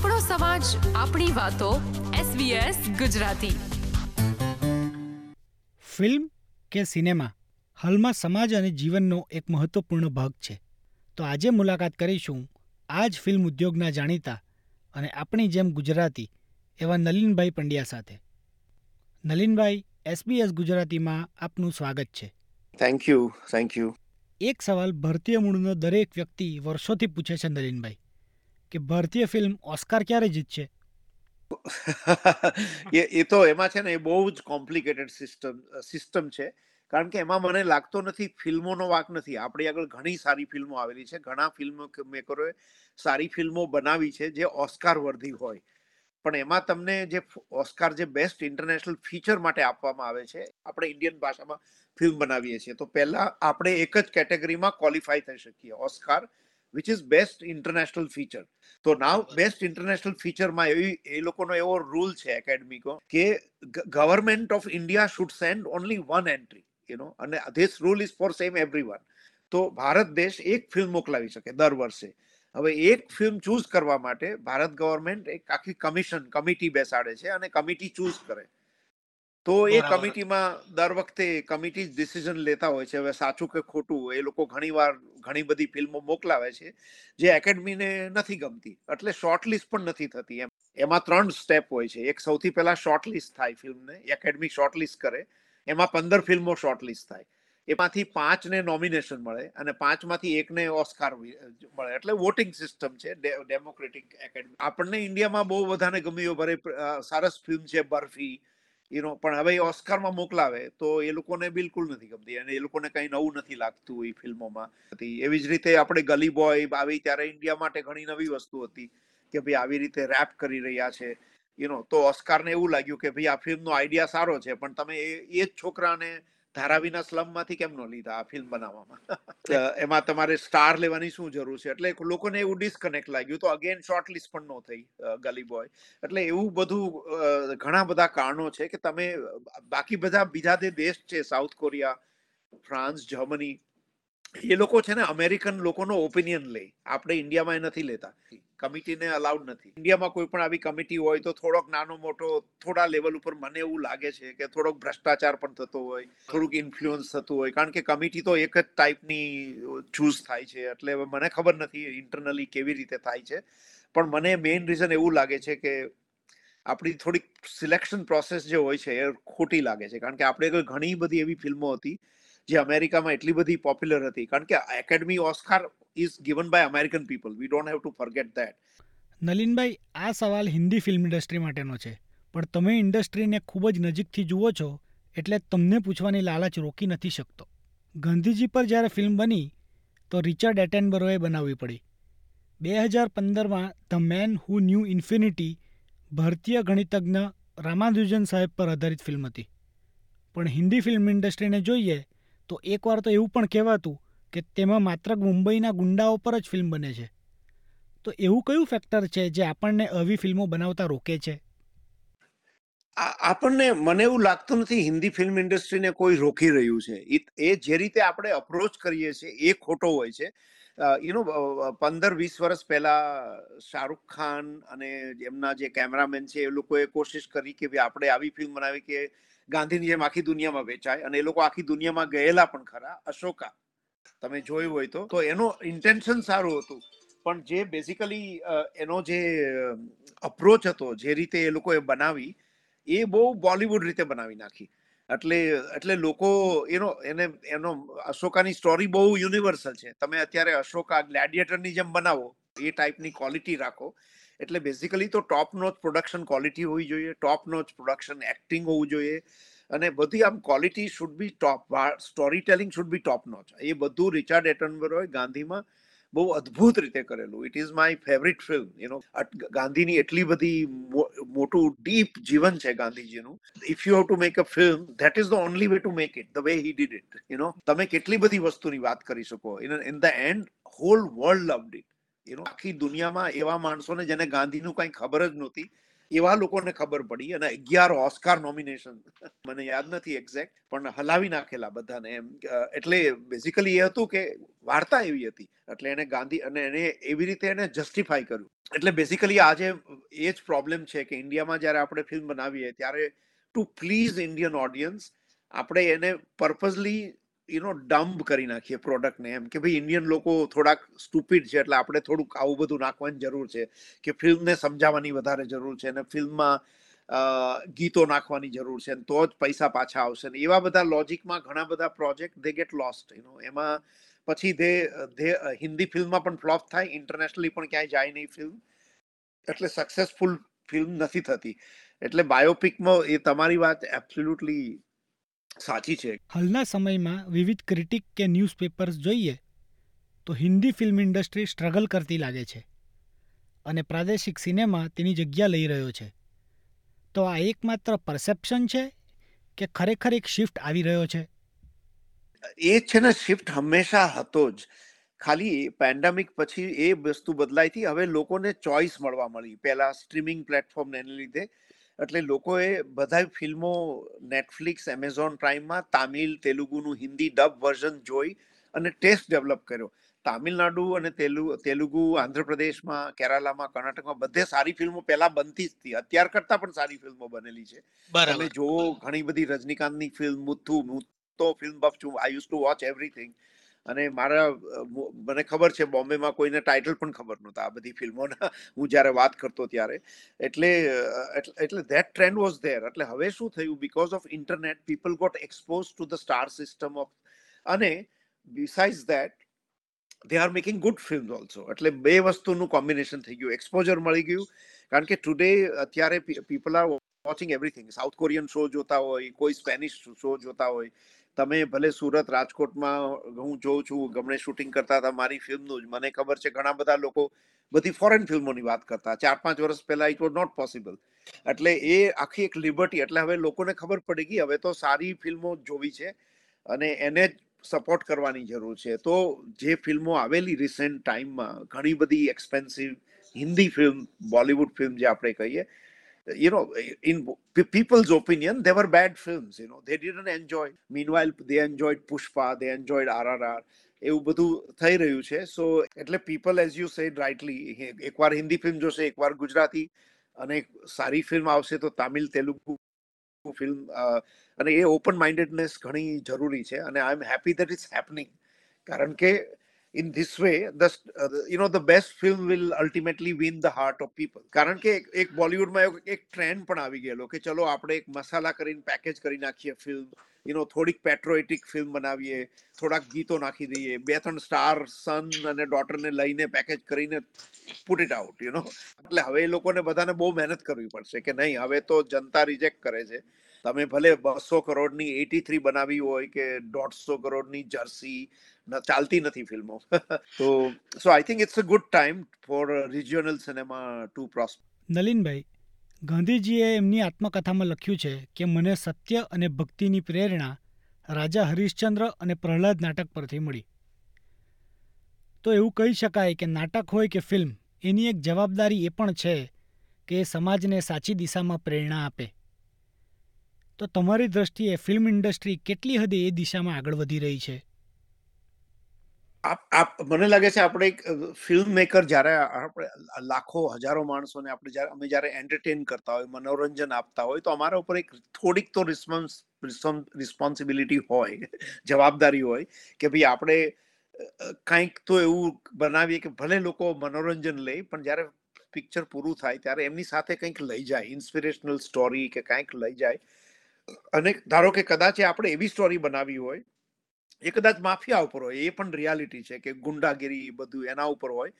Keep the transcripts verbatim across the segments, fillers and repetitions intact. આપણો સમાજ, આપણી વાતો, S B S Gujarati. Film કે સિનેમા હાલમાં સમાજ અને જીવનનો એક મહત્વપૂર્ણ ભાગ છે. તો આજે મુલાકાત કરીશું આ જ ફિલ્મ ઉદ્યોગના જાણીતા અને આપણી જેમ ગુજરાતી એવા નલિનભાઈ પંડ્યા સાથે. નલિનભાઈ, એસ બી એસ ગુજરાતીમાં આપનું સ્વાગત છે. થેન્ક યુ થેન્ક યુ એક સવાલ ભારતીય મૂળનો દરેક વ્યક્તિ વર્ષોથી પૂછે છે નલિનભાઈ, કે ભારતીય ફિલ્મ ઓસ્કાર ક્યારે જીતશે? એ તો એમાં છે ને, એ બહુ જ કોમ્પ્લિકેટેડ સિસ્ટમ સિસ્ટમ છે. કારણ કે એમાં મને લાગતો નથી ફિલ્મોનો વાંક નથી. આપણે આગળ ઘણી સારી ફિલ્મો આવેલી છે, ઘણા ફિલ્મ મેકરોએ સારી ફિલ્મો બનાવી છે જે ઓસ્કાર વર્ધી હોય, પણ એમાં તમને જે ઓસ્કાર જે બેસ્ટ ઇન્ટરનેશનલ ફીચર માટે આપવામાં આવે છે, આપણે ઇન્ડિયન ભાષામાં ફિલ્મ બનાવીએ છીએ, તો પહેલાં આપણે એક જ કેટેગરીમાં ક્વોલિફાય થઈ શકીએ Oscar, which is best international feature. So now best international feature ma e loko no evo rule che academy ko ke government of India should send only one entry, you know, and this rule is for same everyone. To Bharat desh ek film moklavi sake dar varshe. Have ek film choose karva mate Bharat government ek આખી commission committee બેસાડે છે અને committee choose કરે. તો એ કમિટીમાં દર વખતે committee જ decision લેતા હોય છે. હવે સાચું કે ખોટું એ લોકો ઘણી વાર ઘણી બધી ફિલ્મો મોકલાવે છે જે એકેડમીને નથી ગમતી, એટલે શોર્ટલિસ્ટ પણ નથી થતી. એમ એમાં ત્રણ સ્ટેપ હોય છે. એક, સૌથી પહેલા શોર્ટલિસ્ટ થાય ફિલ્મને, એકેડમી શોર્ટલિસ્ટ કરે, એમાં પંદર ફિલ્મો શોર્ટલિસ્ટ થાય, એમાંથી પાંચને નોમિનેશન મળે અને પાંચમાંથી એકને ઓસ્કાર મળે. એટલે વોટિંગ સિસ્ટમ છે ડેમોક્રેટિક એકેડમી. આપણને ઇન્ડિયામાં બહુ બધાને ગમ્યું, ભરે સરસ ફિલ્મ છે બરફી, યુ નો, પણ હવે ઓસ્કારમાં મોકલાવે તો એ લોકોને બિલકુલ નથી ગમતી અને એ લોકોને કંઈ નવું નથી લાગતું એ ફિલ્મોમાં. એવી જ રીતે આપણે ગલી બોય આવી ત્યારે ઇન્ડિયા માટે ઘણી નવી વસ્તુ હતી કે ભાઈ આવી રીતે રેપ કરી રહ્યા છે, યુ નો, તો ઓસ્કારને એવું લાગ્યું કે ભાઈ આ ફિલ્મનો આઈડિયા સારો છે, પણ તમે એ જ છોકરાને ધારાવીના સ્લમમાંથી કેમ ન લીધા આ ફિલ્મ બનાવવામાં? એમાં તમારે સ્ટાર લેવાની શું જરૂર છે? એટલે લોકોને એવું ડિસ્કનેક્ટ લાગ્યું, તો અગેન શોર્ટલિસ્ટ પણ ન થઈ ગલી બોય. એટલે એવું બધું ઘણા બધા કારણો છે કે તમે બાકી બધા બીજા જે દેશ છે, સાઉથ કોરિયા, ફ્રાન્સ, જર્મની, એ લોકો છે ને અમેરિકન લોકોનો ઓપિનિયન લે, આપણે ઇન્ડિયામાં એ નથી લેતા. કમિટીને અલાઉડ નથી. ઇન્ડિયામાં કોઈ પણ આવી કમિટી હોય તો થોડોક નાનો મોટો થોડા લેવલ ઉપર મને એવું લાગે છે કે થોડોક ભ્રષ્ટાચાર પણ થતો હોય, થોડુંક ઇન્ફ્લુઅન્સ થતું હોય, કારણ કે કમિટી તો એક જ ટાઈપની ચૂઝ થાય છે. એટલે મને ખબર નથી ઇન્ટરનલી કેવી રીતે થાય છે, પણ મને મેઇન રીઝન એવું લાગે છે કે આપણી થોડીક સિલેક્શન પ્રોસેસ જે હોય છે એ ખોટી લાગે છે. કારણ કે આપણે ઘણી બધી એવી ફિલ્મો હતી જે અમેરિકામાં એટલી બધી પોપ્યુલર હતી, કારણ કે academy Oscar is given by American people. We don't have to forget that. નલિનભાઈ, આ સવાલ હિન્દી ફિલ્મ ઇન્ડસ્ટ્રી માટેનો છે, પણ તમે ઇન્ડસ્ટ્રીને ખૂબ જ નજીકથી જુઓ છો એટલે તમને પૂછવાની લાલચ રોકી નથી શકતો. ગાંધીજી પર જ્યારે ફિલ્મ બની તો રિચર્ડ એટેનબરોએ બનાવવી પડી. બે હજાર પંદરમાં the man who knew infinity ભારતીય ગણિતજ્ઞ રામાનુજન સાહેબ પર આધારિત ફિલ્મ હતી, પણ હિન્દી ફિલ્મ ઇન્ડસ્ટ્રીને જોઈએ તો એકવાર તો એવું પણ કહેવાતું કે તેમાં માત્ર મુંબઈના ગુંડાઓ પર જ ફિલ્મ બને છે. તો એવું કયું ફેક્ટર છે જે આપણને આવી ફિલ્મો બનાવતા રોકે છે? આપણને મને એવું લાગતું નથી હિન્દી ફિલ્મ ઇન્ડસ્ટ્રીને કોઈ રોકી રહ્યું છે. એ જે રીતે આપણે અપ્રોચ કરીએ છીએ એ ખોટો હોય છે. યુ નો, પંદર વીસ વર્ષ પહેલા શાહરૂખ ખાન અને એમના જે કેમેરામેન છે એ લોકોએ કોશિશ કરી કે ભાઈ આપણે આવી ફિલ્મ બનાવી કે ગાંધીની જેમ આખી દુનિયામાં વેચાય, અને એ લોકો આખી દુનિયામાં ગયેલા પણ ખરા. અશોકા તમે જોયું હોય તો તો એનો ઇન્ટેન્શન સારું હતું, પણ જે બેઝિકલી એનો જે અપ્રોચ હતો, જે રીતે એ લોકોએ બનાવી, એ બહુ બોલિવૂડ રીતે બનાવી નાખી. એટલે એટલે લોકો એનો એને એનો અશોકાની સ્ટોરી બહુ યુનિવર્સલ છે. તમે અત્યારે અશોકા ગ્લેડિએટરની જેમ બનાવો, એ ટાઈપની ક્વોલિટી રાખો. એટલે બેઝિકલી તો ટોપ નોચ પ્રોડક્શન ક્વોલિટી હોવી જોઈએ, ટોપ નોચ પ્રોડક્શન એક્ટિંગ હોવું જોઈએ, અને બધી આમ quality should be top, story telling should be top notch. એ બધું રિચાર્ડ એટનબરોએ ગાંધીમાં બહુ અદ્ભુત રીતે કરેલું. It is my favourite film. You know, ગાંધીની એટલી બધી મોટું ડીપ જીવન છે ગાંધીજીનું. If you have to make a film, that is the only way to make it the way he did it. You know, તમે કેટલી બધી વસ્તુની વાત કરી શકો. In the end whole world loved it. આખી દુનિયામાં એવા માણસોને જેને ગાંધીનું કંઈ ખબર જ નહોતી, એવા લોકોને ખબર પડી અને અગિયાર ઓસ્કાર નોમિનેશન મને યાદ નથી એક્ઝેક્ટ પણ હલાવી નાખેલા બધાને એમ. એટલે બેઝિકલી એ હતું કે વાર્તા એવી હતી એટલે એને ગાંધી અને એને એવી રીતે એને જસ્ટિફાય કર્યું. એટલે બેઝિકલી આજે એ જ પ્રોબ્લેમ છે કે ઇન્ડિયામાં જ્યારે આપણે ફિલ્મ બનાવીએ ત્યારે ટુ પ્લીઝ ઇન્ડિયન ઓડિયન્સ આપણે એને પર્પઝલી યુ નો ડમ્પ કરી નાખીએ પ્રોડક્ટને એમ કે ભાઈ ઇન્ડિયન લોકો થોડાક સ્ટુપિડ છે એટલે આપણે થોડુંક આવું બધું નાખવાની જરૂર છે કે ફિલ્મને સમજાવવાની વધારે જરૂર છે અને ફિલ્મમાં ગીતો નાખવાની જરૂર છે તો જ પૈસા પાછા આવશે ને એવા બધા લોજિકમાં ઘણા બધા project they get lost you know. એમાં પછી ધે ધે હિન્દી ફિલ્મમાં પણ ફ્લોપ થાય, ઇન્ટરનેશનલી પણ ક્યાંય જાય નહીં ફિલ્મ, એટલે સક્સેસફુલ ફિલ્મ નથી થતી. એટલે બાયોપિકમાં એ તમારી વાત એબ્સોલ્યુટલી સાચી છે. હાલના સમયમાં વિવિધ ક્રિટિક કે ન્યૂઝપેપર્સ જોઈએ તો હિન્દી ફિલ્મ ઇન્ડસ્ટ્રી સ્ટ્રગલ કરતી લાગે છે અને પ્રાદેશિક સિનેમા તેની જગ્યા લઈ રહ્યો છે. તો આ એકમાત્ર પરસેપ્શન છે કે ખરેખર એક શિફ્ટ આવી રહ્યો છે? એ છે ને, શિફ્ટ હંમેશા હતો જ, ખાલી પેન્ડેમિક પછી એ વસ્તુ બદલાઈ હતી. હવે લોકોને ચોઇસ મળવા મળી, પહેલા સ્ટ્રીમિંગ પ્લેટફોર્મને એને લીધે એટલે લોકોએ બધા ફિલ્મો નેટફ્લિક્સ, એમેઝોન પ્રાઇમમાં તામિલ, તેલુગુનું હિન્દી ડબ વર્ઝન જોઈ અને ટેસ્ટ ડેવલપ કર્યો. તામિલનાડુ અને તેલુ તેલુગુ આંધ્રપ્રદેશમાં, કેરાલામાં, કર્ણાટકમાં બધે સારી ફિલ્મો પહેલાં બનતી જ હતી, અત્યાર કરતાં પણ સારી ફિલ્મો બનેલી છે. તમે જુઓ, ઘણી બધી રજનીકાંતની ફિલ્મ, મુથુ હું તો ફિલ્મ બફ છું, I use to watch everything. અને મારા મને ખબર છે બોમ્બેમાં કોઈને ટાઇટલ પણ ખબર નહોતા આ બધી ફિલ્મોના, હું જ્યારે વાત કરતો ત્યારે. એટલે એટલે ધેટ ટ્રેન્ડ વોઝ ધેર. એટલે હવે શું થયું, because of internet people got expose to the star system of, અને besides that they are making good films also. એટલે બે વસ્તુનું કોમ્બિનેશન થઈ ગયું, એક્સપોઝર મળી ગયું. કારણ કે ટુડે અત્યારે people are watching everything. South Korean show જોતા હોય, કોઈ સ્પેનિશ શો જોતા હોય. તમે ભલે સુરત, રાજકોટમાં હું જોઉં છું, ગમણે શૂટિંગ કરતા હતા મારી ફિલ્મનું જ. મને ખબર છે ઘણા બધા લોકો બધી ફોરેન ફિલ્મોની વાત કરતા, ચાર પાંચ વર્ષ પહેલાં ઇટ વોઝ નોટ પોસિબલ. એટલે એ આખી એક લિબર્ટી. એટલે હવે લોકોને ખબર પડી ગઈ હવે તો સારી ફિલ્મો જોવી છે અને એને જ સપોર્ટ કરવાની જરૂર છે. તો જે ફિલ્મો આવેલી રિસેન્ટ ટાઈમમાં, ઘણી બધી expensive Hindi film, Bollywood film જે આપણે કહીએ, you know, in people's opinion they were bad films, you know, they didn't enjoy. Meanwhile they enjoyed Pushpa, they enjoyed R R R. એવું બધું થઈ રહ્યું છે. સો એટલે people, as you said rightly, એકવાર હિન્દી ફિલ્મ જોશે, એકવાર ગુજરાતી, અને સારી ફિલ્મ આવશે તો તામિલ, તેલુગુ ફિલ્મ. અને એ ઓપન માઇન્ડેડનેસ ઘણી જરૂરી છે અને I am happy that it's happening, કારણ કે in this way the uh, you know the best film will ultimately win the heart of people. કારણ કે એક બોલિવૂડ માં એક ટ્રેન્ડ પણ આવી ગયેલો કે ચલો આપણે એક મસાલા કરીને પેકેજ કરી નાખીએ ફિલ્મ, યુ નો, થોડીક પેટ્રોઇટિક ફિલ્મ બનાવીએ, થોડાક ગીતો નાખી દઈએ, બે ત્રણ સ્ટાર સન અને ડોટરને લઈને પેકેજ કરીને put it out, you know. એટલે હવે એ લોકોને બધાને બહુ મહેનત કરવી પડશે કે નહીં, હવે તો જનતા રિજેક્ટ કરે છે. તમે ભલે બસો કરોડની એટી થ્રી બનાવી હોય કે દોઢસો કરોડની જર્સી, ચાલતી નથી ફિલ્મો. તો so I think it's a good time for regional cinema to prosper. નલિનભાઈ, ગાંધીજીએ એમની આત્મકથામાં લખ્યું છે કે મને સત્ય અને ભક્તિની પ્રેરણા રાજા હરિશ્ચંદ્ર અને પ્રહલાદ નાટક પરથી મળી. તો એવું કહી શકાય કે નાટક હોય કે ફિલ્મ, એની એક જવાબદારી એ પણ છે કે એ સમાજને સાચી દિશામાં પ્રેરણા આપે. તો તમારી દ્રષ્ટિએ ફિલ્મ ઇન્ડસ્ટ્રી કેટલી હદે એ દિશામાં આગળ વધી રહી છે? આપ મને લાગે છે આપણે એક ફિલ્મ મેકર, જ્યારે આપણે લાખો હજારો માણસોને આપણે જ્યારે અમે જ્યારે એન્ટરટેન કરતા હોય, મનોરંજન આપતા હોય, તો અમારા ઉપર એક થોડીક તો રિસ્પોન્સ રિસ્પોન્સિબિલિટી હોય, જવાબદારી હોય કે ભાઈ આપણે કંઈક તો એવું બનાવીએ કે ભલે લોકો મનોરંજન લે, પણ જ્યારે પિક્ચર પૂરું થાય ત્યારે એમની સાથે કંઈક લઈ જાય, ઇન્સ્પિરેશનલ સ્ટોરી કે કંઈક લઈ જાય. અને ધારો કે કદાચ આપણે એવી સ્ટોરી બનાવી હોય, એ કદાચ માફિયા ઉપર હોય, એ પણ રિયાલિટી છે કે ગુંડાગીરી બધું એના ઉપર હોય,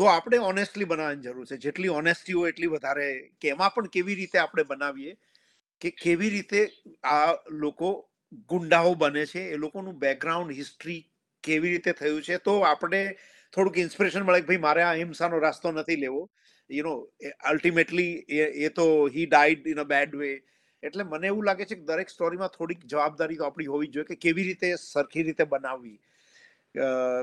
તો આપણે ઓનેસ્ટલી બનાવવાની જરૂર છે. જેટલી ઓનેસ્ટી હોય એટલી વધારે, કે એમાં પણ કેવી રીતે આપણે બનાવીએ કે કેવી રીતે આ લોકો ગુંડાઓ બને છે, એ લોકોનું બેકગ્રાઉન્ડ, હિસ્ટ્રી કેવી રીતે થયું છે, તો આપણે થોડુંક ઇન્સ્પિરેશન મળે કે ભાઈ મારે આ હિંસાનો રસ્તો નથી લેવો, યુ નો, અલ્ટિમેટલી એ તો he died in a bad way. એટલે મને એવું લાગે છે કે દરેક સ્ટોરીમાં થોડીક જવાબદારી તો આપણી હોવી જોઈએ કે કેવી રીતે સરખી રીતે બનાવવી,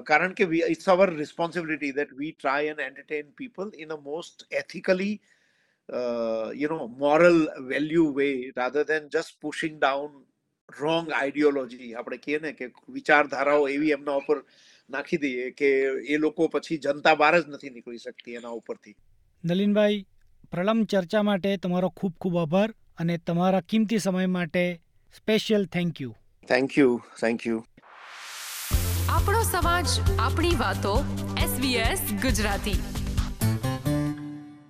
કારણ કે it's our responsibility that we try and entertain people in a most ethically uh, you know, moral value way rather than just pushing down wrong ideology. આપણે કહીએ ને કે વિચારધારાઓ એવી એમના ઉપર નાખી દઈએ કે એ લોકો પછી જનતા બહાર જ નથી નીકળી શકતી એના ઉપરથી. નલિનભાઈ, પ્રલંબ ચર્ચા માટે તમારો ખૂબ ખૂબ આભાર અને તમારા કિંમતી સમય માટે special thank you. Thank you, thank you. આપણો સમાજ, આપણી વાતો, એસ બી એસ ગુજરાતી.